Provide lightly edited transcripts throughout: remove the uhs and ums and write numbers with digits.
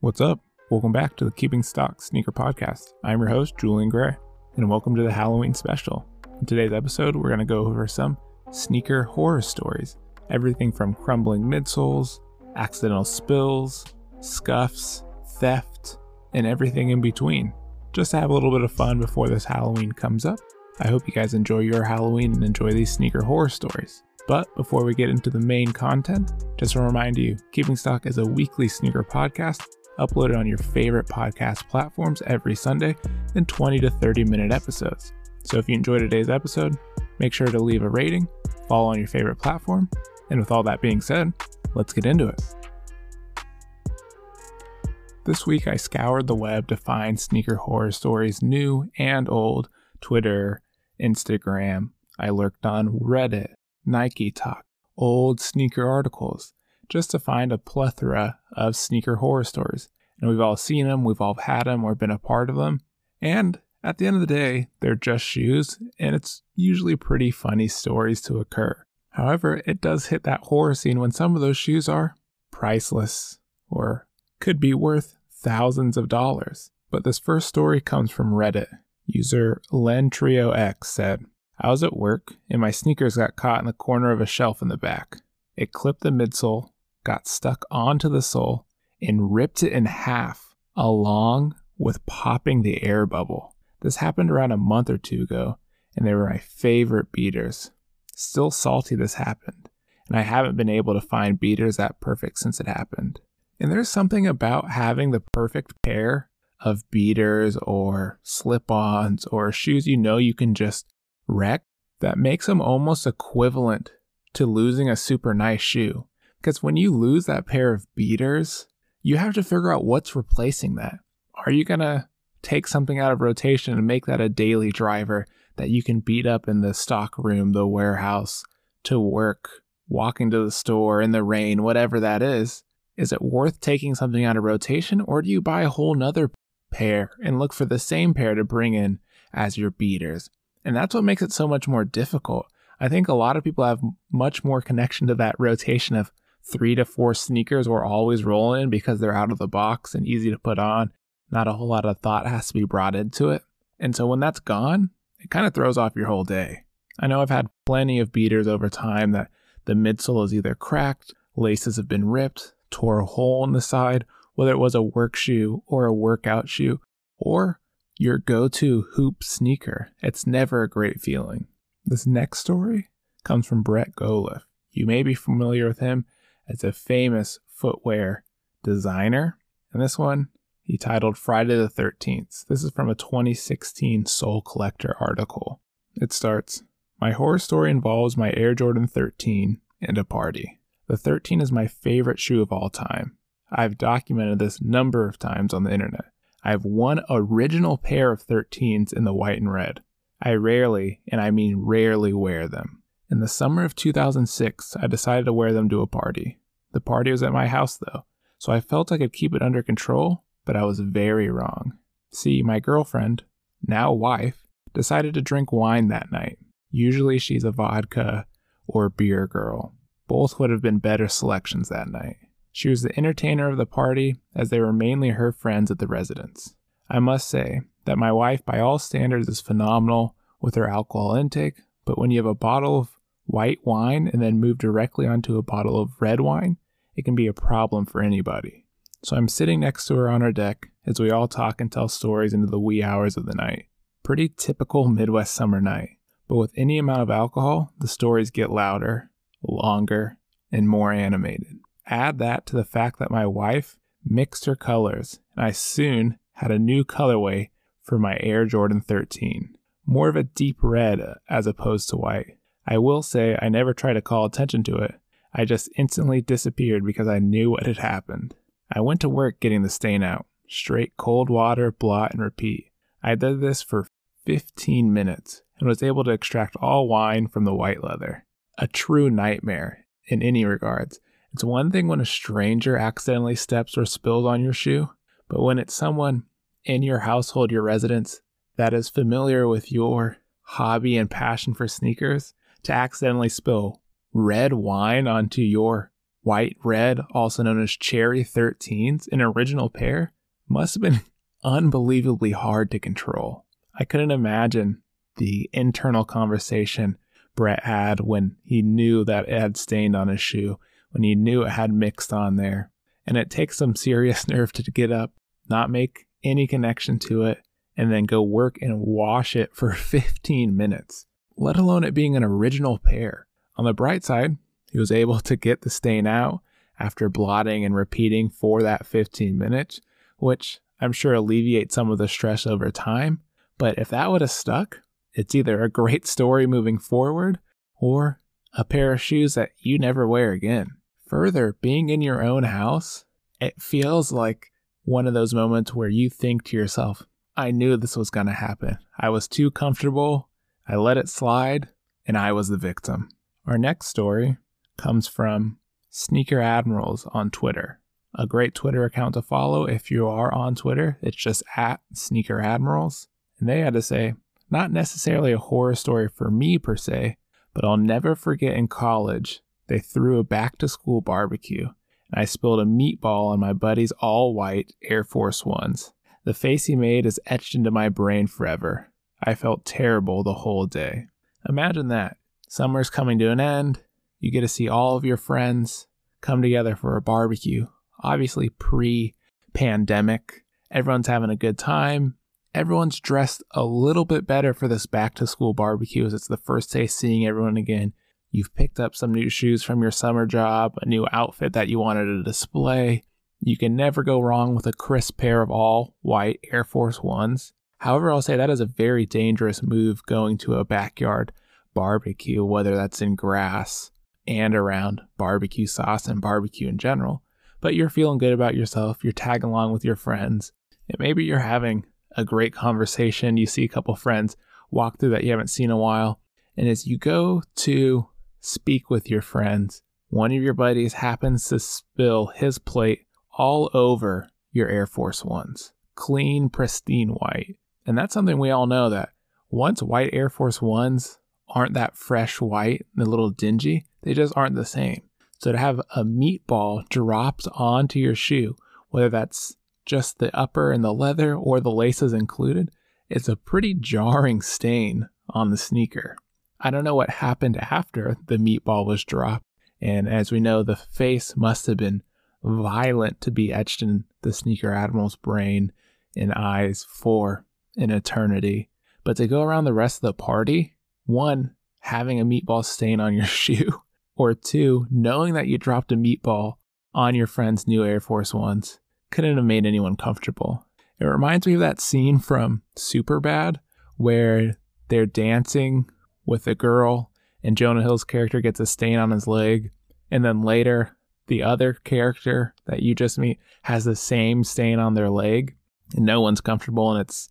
What's up? Welcome back to the Keeping Stock Sneaker Podcast. I'm your host, Julian Gray, and welcome to the Halloween special. In today's episode, we're going to go over some sneaker horror stories. Everything from crumbling midsoles, accidental spills, scuffs, theft, and everything in between. Just to have a little bit of fun before this Halloween comes up. I hope you guys enjoy your Halloween and enjoy these sneaker horror stories. But before we get into the main content, just to remind you, Keeping Stock is a weekly sneaker podcast uploaded on your favorite podcast platforms every Sunday in 20 to 30 minute episodes. So if you enjoyed today's episode, make sure to leave a rating, follow on your favorite platform, and with all that being said, let's get into it. This week I scoured the web to find sneaker horror stories new and old, Twitter, Instagram, I lurked on Reddit, Nike Talk, old sneaker articles, just to find a plethora of sneaker horror stories. And we've all seen them, we've all had them or been a part of them. And at the end of the day, they're just shoes, and it's usually pretty funny stories to occur. However, it does hit that horror scene when some of those shoes are priceless or could be worth thousands of dollars. But this first story comes from Reddit. User Len Trio X said, I was at work and my sneakers got caught in the corner of a shelf in the back. It clipped the midsole, got stuck onto the sole, and ripped it in half, along with popping the air bubble. This happened around a month or two ago, and they were my favorite beaters. Still salty this happened, and I haven't been able to find beaters that perfect since it happened. And there's something about having the perfect pair of beaters or slip-ons or shoes you know you can just wreck that makes them almost equivalent to losing a super nice shoe, because when you lose that pair of beaters, you have to figure out what's replacing that. Are you gonna take something out of rotation and make that a daily driver that you can beat up in the stock room, the warehouse, to work, walking to the store, in the rain, whatever that is? Is it worth taking something out of rotation, or do you buy a whole nother pair and look for the same pair to bring in as your beaters? And that's what makes it so much more difficult. I think a lot of people have much more connection to that rotation of 3 to 4 sneakers we're always rolling because they're out of the box and easy to put on. Not a whole lot of thought has to be brought into it. And so when that's gone, it kind of throws off your whole day. I know I've had plenty of beaters over time that the midsole is either cracked, laces have been ripped, tore a hole in the side, whether it was a work shoe or a workout shoe, or your go-to hoop sneaker. It's never a great feeling. This next story comes from Brett Goliff. You may be familiar with him as a famous footwear designer. And this one, he titled Friday the 13th. This is from a 2016 Sole Collector article. It starts, my horror story involves my Air Jordan 13 and a party. The 13 is my favorite shoe of all time. I've documented this number of times on the internet. I have one original pair of 13s in the white and red. I rarely, and I mean rarely, wear them. In the summer of 2006, I decided to wear them to a party. The party was at my house though, so I felt I could keep it under control, but I was very wrong. See, my girlfriend, now wife, decided to drink wine that night. Usually she's a vodka or beer girl. Both would have been better selections that night. She was the entertainer of the party, as they were mainly her friends at the residence. I must say that my wife, by all standards, is phenomenal with her alcohol intake, but when you have a bottle of white wine and then move directly onto a bottle of red wine, it can be a problem for anybody. So I'm sitting next to her on her deck as we all talk and tell stories into the wee hours of the night. Pretty typical Midwest summer night, but with any amount of alcohol, the stories get louder, longer, and more animated. Add that to the fact that my wife mixed her colors, and I soon had a new colorway for my Air Jordan 13. More of a deep red as opposed to white. I will say I never tried to call attention to it. I just instantly disappeared because I knew what had happened. I went to work getting the stain out. Straight cold water, blot, and repeat. I did this for 15 minutes and was able to extract all wine from the white leather. A true nightmare in any regards. It's one thing when a stranger accidentally steps or spills on your shoe, but when it's someone in your household, your residence, that is familiar with your hobby and passion for sneakers, to accidentally spill red wine onto your white red, also known as Cherry 13s, an original pair, must have been unbelievably hard to control. I couldn't imagine the internal conversation Brett had when he knew that it had stained on his shoe, when he knew it had mixed on there. And it takes some serious nerve to get up, not make any connection to it, and then go work and wash it for 15 minutes, let alone it being an original pair. On the bright side, he was able to get the stain out after blotting and repeating for that 15 minutes, which I'm sure alleviates some of the stress over time. But if that would have stuck, it's either a great story moving forward or a pair of shoes that you never wear again. Further, being in your own house, it feels like one of those moments where you think to yourself, I knew this was going to happen. I was too comfortable. I let it slide, and I was the victim. Our next story comes from Sneaker Admirals on Twitter. A great Twitter account to follow if you are on Twitter. It's just at Sneaker Admirals. And they had to say, not necessarily a horror story for me per se, but I'll never forget in college, they threw a back-to-school barbecue, and I spilled a meatball on my buddy's all-white Air Force Ones. The face he made is etched into my brain forever. I felt terrible the whole day. Imagine that. Summer's coming to an end. You get to see all of your friends come together for a barbecue. Obviously pre-pandemic. Everyone's having a good time. Everyone's dressed a little bit better for this back-to-school barbecue as it's the first day seeing everyone again. You've picked up some new shoes from your summer job, a new outfit that you wanted to display. You can never go wrong with a crisp pair of all-white Air Force Ones. However, I'll say that is a very dangerous move going to a backyard barbecue, whether that's in grass and around barbecue sauce and barbecue in general. But you're feeling good about yourself. You're tagging along with your friends. And maybe you're having a great conversation. You see a couple friends walk through that you haven't seen in a while. And as you go to speak with your friends, one of your buddies happens to spill his plate all over your Air Force Ones. Clean, pristine white. And that's something we all know, that once white Air Force Ones aren't that fresh white and a little dingy, they just aren't the same. So to have a meatball dropped onto your shoe, whether that's just the upper and the leather or the laces included, it's a pretty jarring stain on the sneaker. I don't know what happened after the meatball was dropped, and as we know, the face must have been violent to be etched in the Sneaker Admiral's brain and eyes for an eternity. But to go around the rest of the party, one, having a meatball stain on your shoe, or two, knowing that you dropped a meatball on your friend's new Air Force Ones, couldn't have made anyone comfortable. It reminds me of that scene from Superbad where they're dancing with a girl and Jonah Hill's character gets a stain on his leg, and then later the other character that you just meet has the same stain on their leg, and no one's comfortable, and it's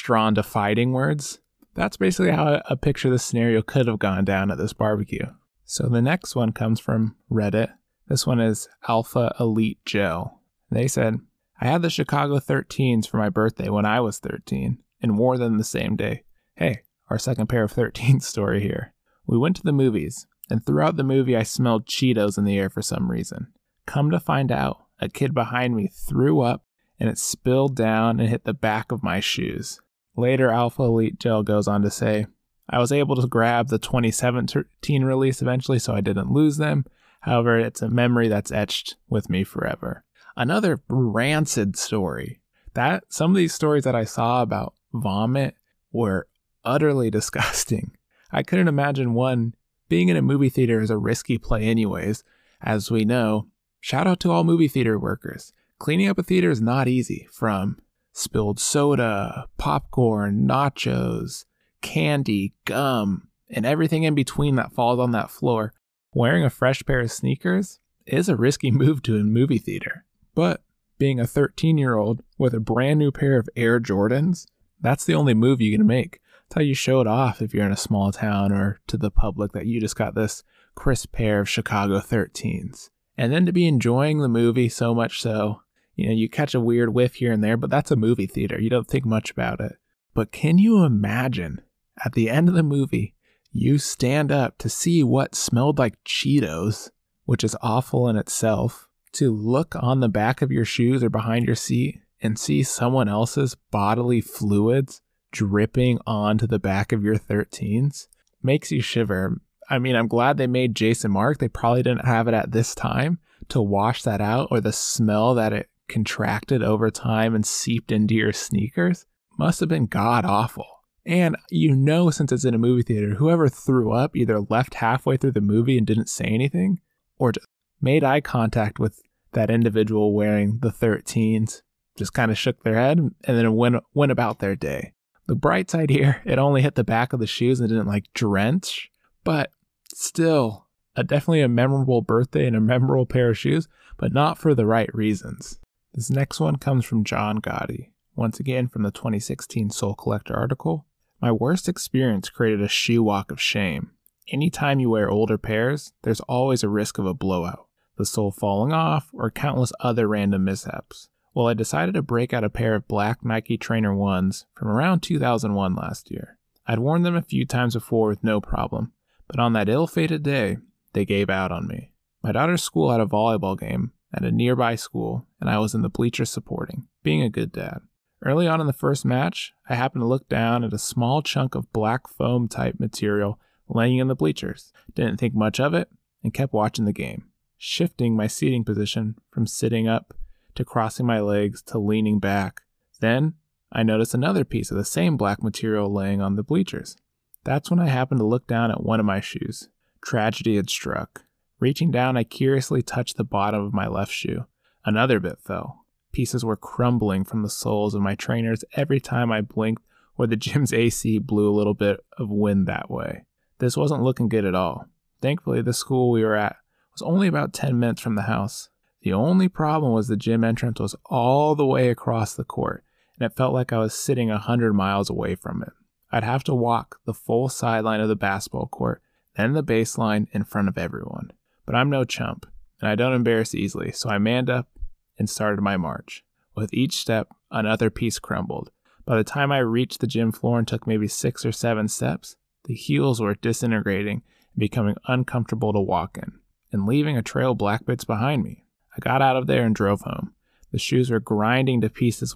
drawn to fighting words. That's basically how I picture this scenario could have gone down at this barbecue. So the next one comes from Reddit. This one is Alpha Elite Joe. They said, I had the Chicago 13s for my birthday when I was 13 and wore them the same day. Hey, our second pair of 13s story here. We went to the movies, and throughout the movie I smelled Cheetos in the air for some reason. Come to find out, a kid behind me threw up and it spilled down and hit the back of my shoes. Later, Alpha Elite Joe goes on to say, I was able to grab the 2017 release eventually, so I didn't lose them. However, it's a memory that's etched with me forever. Another rancid story. That some of these stories that I saw about vomit were utterly disgusting. I couldn't imagine one. Being in a movie theater is a risky play anyways. As we know, shout out to all movie theater workers. Cleaning up a theater is not easy, from spilled soda, popcorn, nachos, candy, gum, and everything in between that falls on that floor. Wearing a fresh pair of sneakers is a risky move to a movie theater. But being a 13-year-old with a brand new pair of Air Jordans, that's the only move you can make. That's how you show it off if you're in a small town or to the public that you just got this crisp pair of Chicago 13s. And then to be enjoying the movie so much so, you catch a weird whiff here and there, but that's a movie theater. You don't think much about it. But can you imagine at the end of the movie, you stand up to see what smelled like Cheetos which is awful in itself, to look on the back of your shoes or behind your seat and see someone else's bodily fluids dripping onto the back of your 13s makes you shiver. I mean, I'm glad they made Jason Mark. They probably didn't have it at this time to wash that out, or the smell that it contracted over time and seeped into your sneakers must have been god awful. And you know, since it's in a movie theater, whoever threw up either left halfway through the movie and didn't say anything, or just made eye contact with that individual wearing the 13s, just kind of shook their head and then went about their day. The bright side here, it only hit the back of the shoes and didn't like drench, but still definitely a memorable birthday and a memorable pair of shoes, but not for the right reasons. This next one comes from John Gotti, once again from the 2016 Sole Collector article. My worst experience created a shoe walk of shame. Anytime you wear older pairs, there's always a risk of a blowout, the sole falling off, or countless other random mishaps. Well, I decided to break out a pair of black Nike Trainer 1s from around 2001 last year. I'd worn them a few times before with no problem, but on that ill-fated day, they gave out on me. My daughter's school had a volleyball game at a nearby school, and I was in the bleachers supporting, being a good dad. Early on in the first match, I happened to look down at a small chunk of black foam-type material laying in the bleachers. Didn't think much of it and kept watching the game, shifting my seating position from sitting up to crossing my legs to leaning back. Then, I noticed another piece of the same black material laying on the bleachers. That's when I happened to look down at one of my shoes. Tragedy had struck. Reaching down, I curiously touched the bottom of my left shoe. Another bit fell. Pieces were crumbling from the soles of my trainers every time I blinked, or the gym's AC blew a little bit of wind that way. This wasn't looking good at all. Thankfully, the school we were at was only about 10 minutes from the house. The only problem was the gym entrance was all the way across the court, and it felt like I was sitting 100 miles away from it. I'd have to walk the full sideline of the basketball court, then the baseline in front of everyone. But I'm no chump, and I don't embarrass easily, so I manned up and started my march. With each step, another piece crumbled. By the time I reached the gym floor and took maybe 6 or 7 steps, the heels were disintegrating and becoming uncomfortable to walk in, and leaving a trail of black bits behind me. I got out of there and drove home. The shoes were grinding to pieces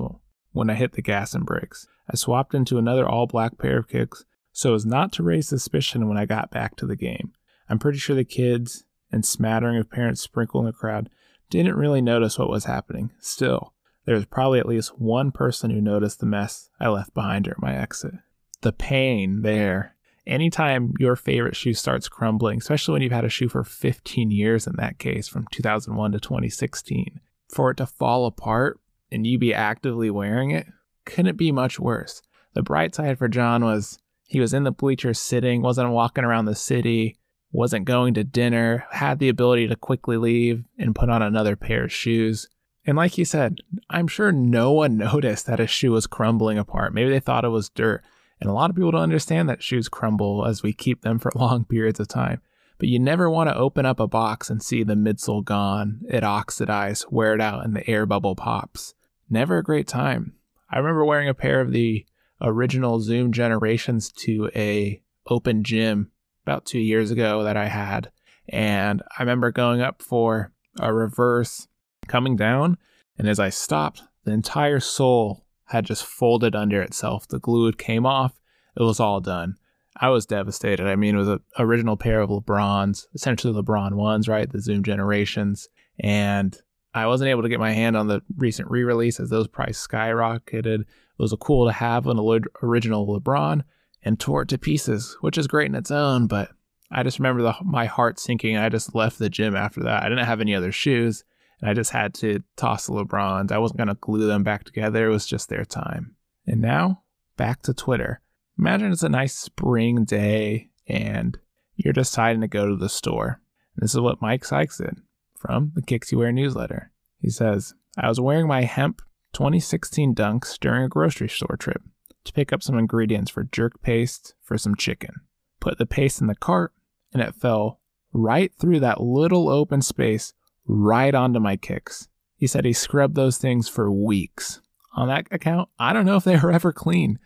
when I hit the gas and brakes. I swapped into another all-black pair of kicks so as not to raise suspicion when I got back to the game. I'm pretty sure the kids and smattering of parents sprinkled in the crowd didn't really notice what was happening. Still, there was probably at least one person who noticed the mess I left behind during my exit. The pain there. Anytime your favorite shoe starts crumbling, especially when you've had a shoe for 15 years in that case, from 2001 to 2016, for it to fall apart and you be actively wearing it, couldn't be much worse. The bright side for John was he was in the bleachers sitting, wasn't walking around the city, wasn't going to dinner, had the ability to quickly leave and put on another pair of shoes. And like he said, I'm sure no one noticed that his shoe was crumbling apart. Maybe they thought it was dirt. And a lot of people don't understand that shoes crumble as we keep them for long periods of time. But you never want to open up a box and see the midsole gone, it oxidized, wear it out, and the air bubble pops. Never a great time. I remember wearing a pair of the original Zoom Generations to a open gym about 2 years ago that I had. And I remember going up for a reverse, coming down, and as I stopped, the entire sole had just folded under itself. The glue came off. It was all done. I was devastated. I mean, it was an original pair of LeBrons, essentially LeBron 1s, right? The Zoom Generations. And I wasn't able to get my hand on the recent re-release as those prices skyrocketed. It was cool to have an original LeBron, and tore it to pieces, which is great in its own, but I just remember my heart sinking. I just left the gym after that. I didn't have any other shoes. I just had to toss the LeBrons. I wasn't going to glue them back together. It was just their time. And now, back to Twitter. Imagine it's a nice spring day and you're deciding to go to the store. And this is what Mike Sykes did from the Kicks You Wear newsletter. He says, I was wearing my hemp 2016 Dunks during a grocery store trip to pick up some ingredients for jerk paste for some chicken. Put the paste in the cart and it fell right through that little open space right onto my kicks. He said he scrubbed those things for weeks. On that account, I don't know if they were ever clean,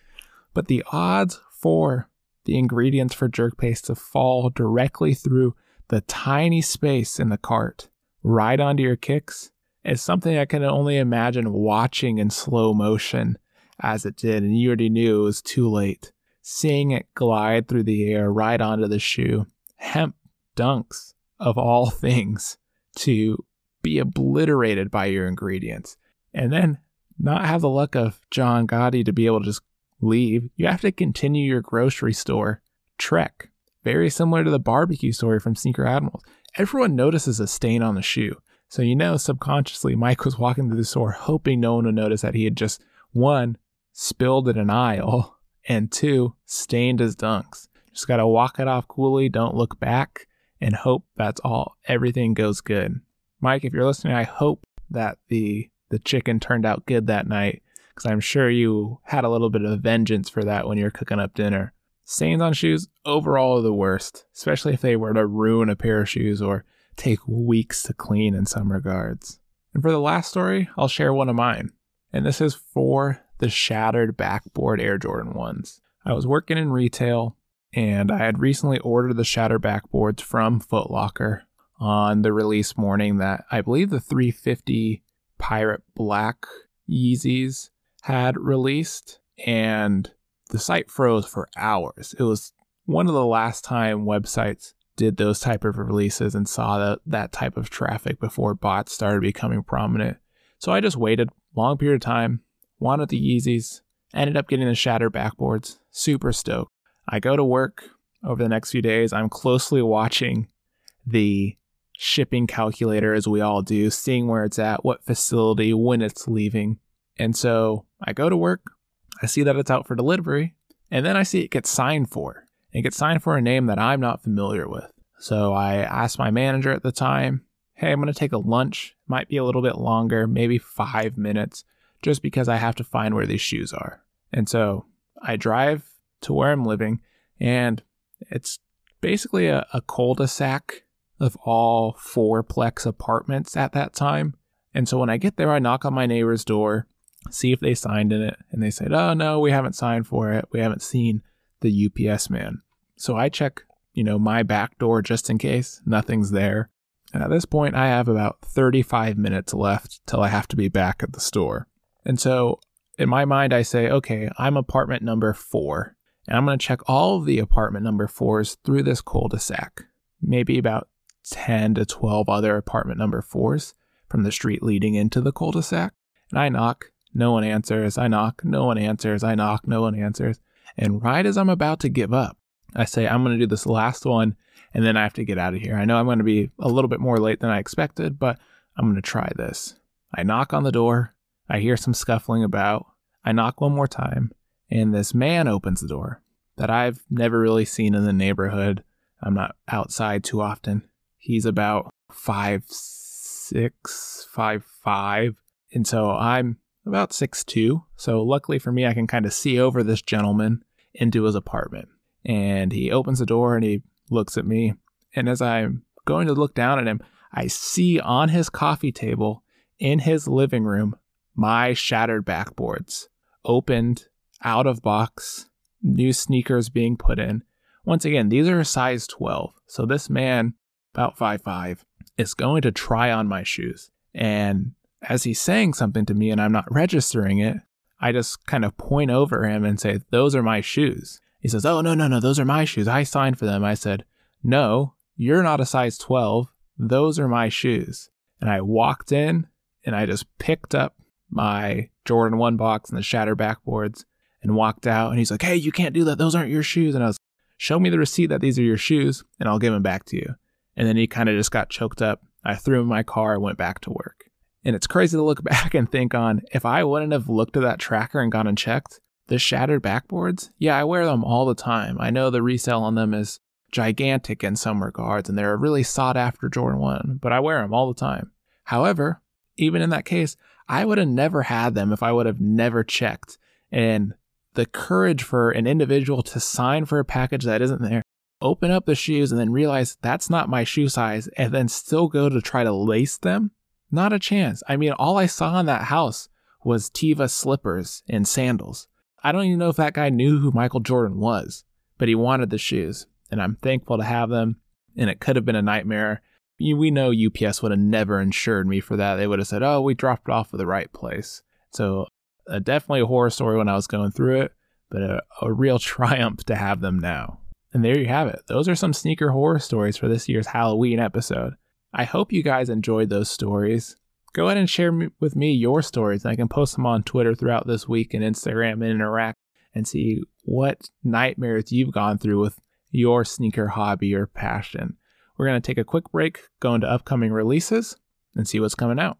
but the odds for the ingredients for jerk paste to fall directly through the tiny space in the cart right onto your kicks is something I can only imagine watching in slow motion as it did, and you already knew it was too late. Seeing it glide through the air right onto the shoe, hemp dunks of all things to be obliterated by your ingredients, and then not have the luck of John Gotti to be able to just leave. You have to continue your grocery store trek. Very similar to the barbecue story from Sneaker Admirals. Everyone notices a stain on the shoe. So you know subconsciously Mike was walking through the store hoping no one would notice that he had just, one, spilled in an aisle, and two, stained his dunks. Just got to walk it off coolly, don't look back, and hope that's all. Everything goes good. Mike, if you're listening, I hope that the chicken turned out good that night, because I'm sure you had a little bit of vengeance for that when you were cooking up dinner. Stains on shoes overall are the worst, especially if they were to ruin a pair of shoes or take weeks to clean in some regards. And for the last story, I'll share one of mine. And this is for the Shattered Backboard Air Jordan 1s. I was working in retail, and I had recently ordered the Shattered Backboards from Foot Locker on the release morning that I believe the 350 Pirate Black Yeezys had released, and the site froze for hours. It was one of the last time websites did those type of releases and saw that type of traffic before bots started becoming prominent. So I just waited a long period of time, wanted the Yeezys, ended up getting the Shattered Backboards, super stoked. I go to work over the next few days. I'm closely watching the shipping calculator, as we all do, seeing where it's at, what facility, when it's leaving. And so I go to work, I see that it's out for delivery, and then I see it gets signed for. It gets signed for a name that I'm not familiar with. So I asked my manager at the time, hey, I'm going to take a lunch. Might be a little bit longer, maybe 5 minutes, just because I have to find where these shoes are. And so I drive to where I'm living, and it's basically a cul-de-sac of all fourplex apartments at that time. And so when I get there, I knock on my neighbor's door, see if they signed in it. And they said, oh, no, we haven't signed for it. We haven't seen the UPS man. So I check, my back door just in case. Nothing's there. And at this point, I have about 35 minutes left till I have to be back at the store. And so in my mind, I say, okay, I'm apartment number 4. And I'm going to check all of the apartment number 4s through this cul-de-sac. Maybe about 10 to 12 other apartment number 4s from the street leading into the cul-de-sac. And I knock. No one answers. I knock. No one answers. I knock. No one answers. And right as I'm about to give up, I say, I'm going to do this last one, and then I have to get out of here. I know I'm going to be a little bit more late than I expected, but I'm going to try this. I knock on the door. I hear some scuffling about. I knock one more time, and this man opens the door that I've never really seen in the neighborhood. I'm not outside too often. He's about 5'6", 5'5", and so I'm about 6'2", so luckily for me, I can kind of see over this gentleman into his apartment. And he opens the door and he looks at me. And as I'm going to look down at him, I see on his coffee table in his living room my Shattered Backboards, opened, out of box, new sneakers being put in. Once again, these are a size 12. So this man, about 5'5", is going to try on my shoes. And as he's saying something to me and I'm not registering it, I just kind of point over him and say, those are my shoes. He says, oh, no, those are my shoes. I signed for them. I said, no, you're not a size 12. Those are my shoes. And I walked in and I just picked up my Jordan 1 box and the Shattered Backboards and walked out. And he's like, hey, you can't do that. Those aren't your shoes. And I was like, show me the receipt that these are your shoes and I'll give them back to you. And then he kind of just got choked up. I threw him in my car and went back to work. And it's crazy to look back and think on, if I wouldn't have looked at that tracker and gone and checked, the Shattered Backboards, yeah, I wear them all the time. I know the resale on them is gigantic in some regards, and they're a really sought after Jordan 1, but I wear them all the time. However, even in that case, I would have never had them if I would have never checked. And the courage for an individual to sign for a package that isn't there, open up the shoes and then realize that's not my shoe size, and then still go to try to lace them. Not a chance. I mean, all I saw in that house was Teva slippers and sandals. I don't even know if that guy knew who Michael Jordan was, but he wanted the shoes, and I'm thankful to have them. and it could have been a nightmare. We know UPS would have never insured me for that. They would have said, oh, we dropped it off at the right place. So definitely a horror story when I was going through it, but a real triumph to have them now. And there you have it. Those are some sneaker horror stories for this year's Halloween episode. I hope you guys enjoyed those stories. Go ahead and share with me your stories, and I can post them on Twitter throughout this week and Instagram and interact and see what nightmares you've gone through with your sneaker hobby or passion. We're going to take a quick break, go into upcoming releases, and see what's coming out.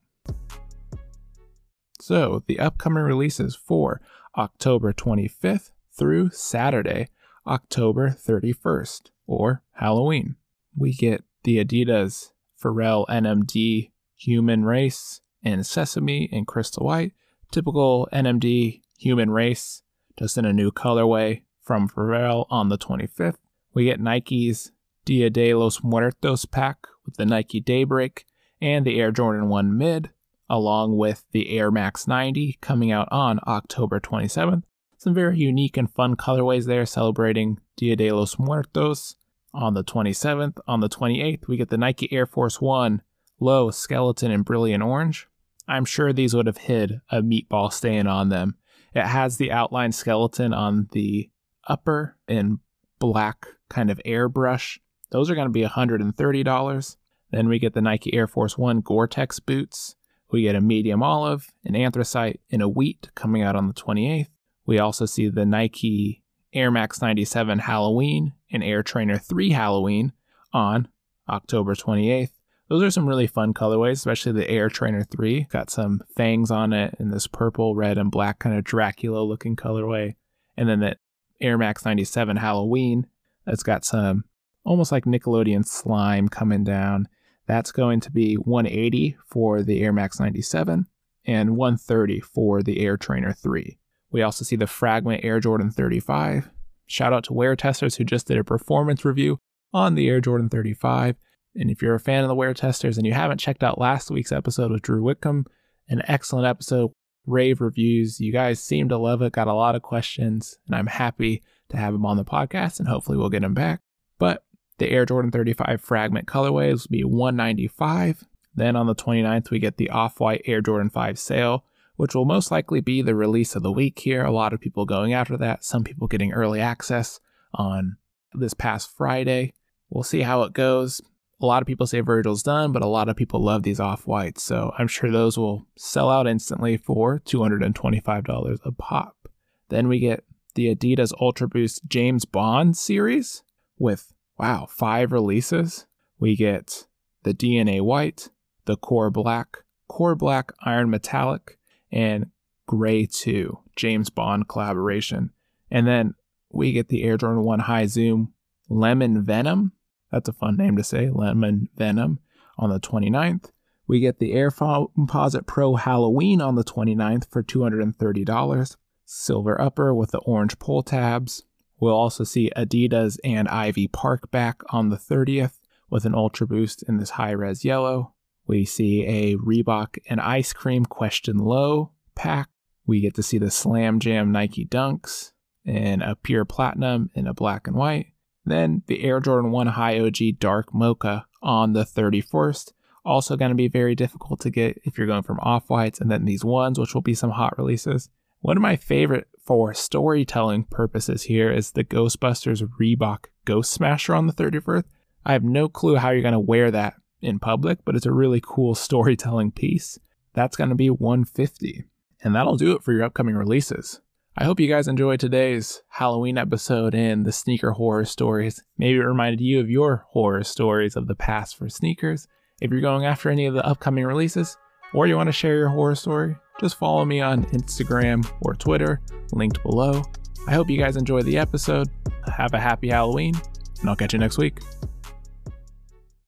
So, the upcoming releases for October 25th through Saturday, October 31st, or Halloween. We get the Adidas Pharrell NMD Human Race in Sesame and Crystal White. Typical NMD Human Race, just in a new colorway from Pharrell on the 25th. We get Nike's Dia de los Muertos pack with the Nike Daybreak and the Air Jordan 1 Mid, along with the Air Max 90 coming out on October 27th. Some very unique and fun colorways there celebrating Dia de los Muertos on the 27th. On the 28th, we get the Nike Air Force One Low Skeleton in Brilliant Orange. I'm sure these would have hid a meatball stain on them. It has the outline skeleton on the upper in black kind of airbrush. Those are going to be $130. Then we get the Nike Air Force One Gore-Tex boots. We get a medium olive, an anthracite, and a wheat coming out on the 28th. We also see the Nike Air Max 97 Halloween and Air Trainer 3 Halloween on October 28th. Those are some really fun colorways, especially the Air Trainer 3. Got some fangs on it in this purple, red, and black kind of Dracula-looking colorway. And then the Air Max 97 Halloween, that's got some almost like Nickelodeon slime coming down. That's going to be $180 for the Air Max 97 and $130 for the Air Trainer 3. We also see the Fragment Air Jordan 35. Shout out to Wear Testers who just did a performance review on the Air Jordan 35. And if you're a fan of the Wear Testers and you haven't checked out last week's episode with Drew Whitcomb, an excellent episode, rave reviews. You guys seem to love it, got a lot of questions, and I'm happy to have him on the podcast, and hopefully we'll get him back. But the Air Jordan 35 Fragment colorways will be $195. Then on the 29th, we get the Off-White Air Jordan 5 sale, which will most likely be the release of the week here. A lot of people going after that. Some people getting early access on this past Friday. We'll see how it goes. A lot of people say Virgil's done, but a lot of people love these Off-Whites. So I'm sure those will sell out instantly for $225 a pop. Then we get the Adidas Ultra Boost James Bond series with, wow, 5 releases. We get the DNA White, the Core Black Iron Metallic, and Gray 2, James Bond collaboration. And then we get the Air Jordan 1 High Zoom Lemon Venom. That's a fun name to say, Lemon Venom, on the 29th. We get the Air Composite Pro Halloween on the 29th for $230. Silver upper with the orange pull tabs. We'll also see Adidas and Ivy Park back on the 30th with an Ultra Boost in this high-res yellow. We see a Reebok and Ice Cream Question Low pack. We get to see the Slam Jam Nike Dunks and a Pure Platinum in a black and white. Then the Air Jordan 1 High OG Dark Mocha on the 31st. Also going to be very difficult to get if you're going from Off-Whites, and then these ones, which will be some hot releases. One of my favorite for storytelling purposes here is the Ghostbusters Reebok Ghost Smasher on the 31st. I have no clue how you're going to wear that in public, but it's a really cool storytelling piece. That's going to be $150, and that'll do it for your upcoming releases. I hope you guys enjoyed today's Halloween episode and the sneaker horror stories. Maybe it reminded you of your horror stories of the past for sneakers. If you're going after any of the upcoming releases, or you want to share your horror story, just follow me on Instagram or Twitter, linked below. I hope you guys enjoyed the episode. Have a happy Halloween, and I'll catch you next week.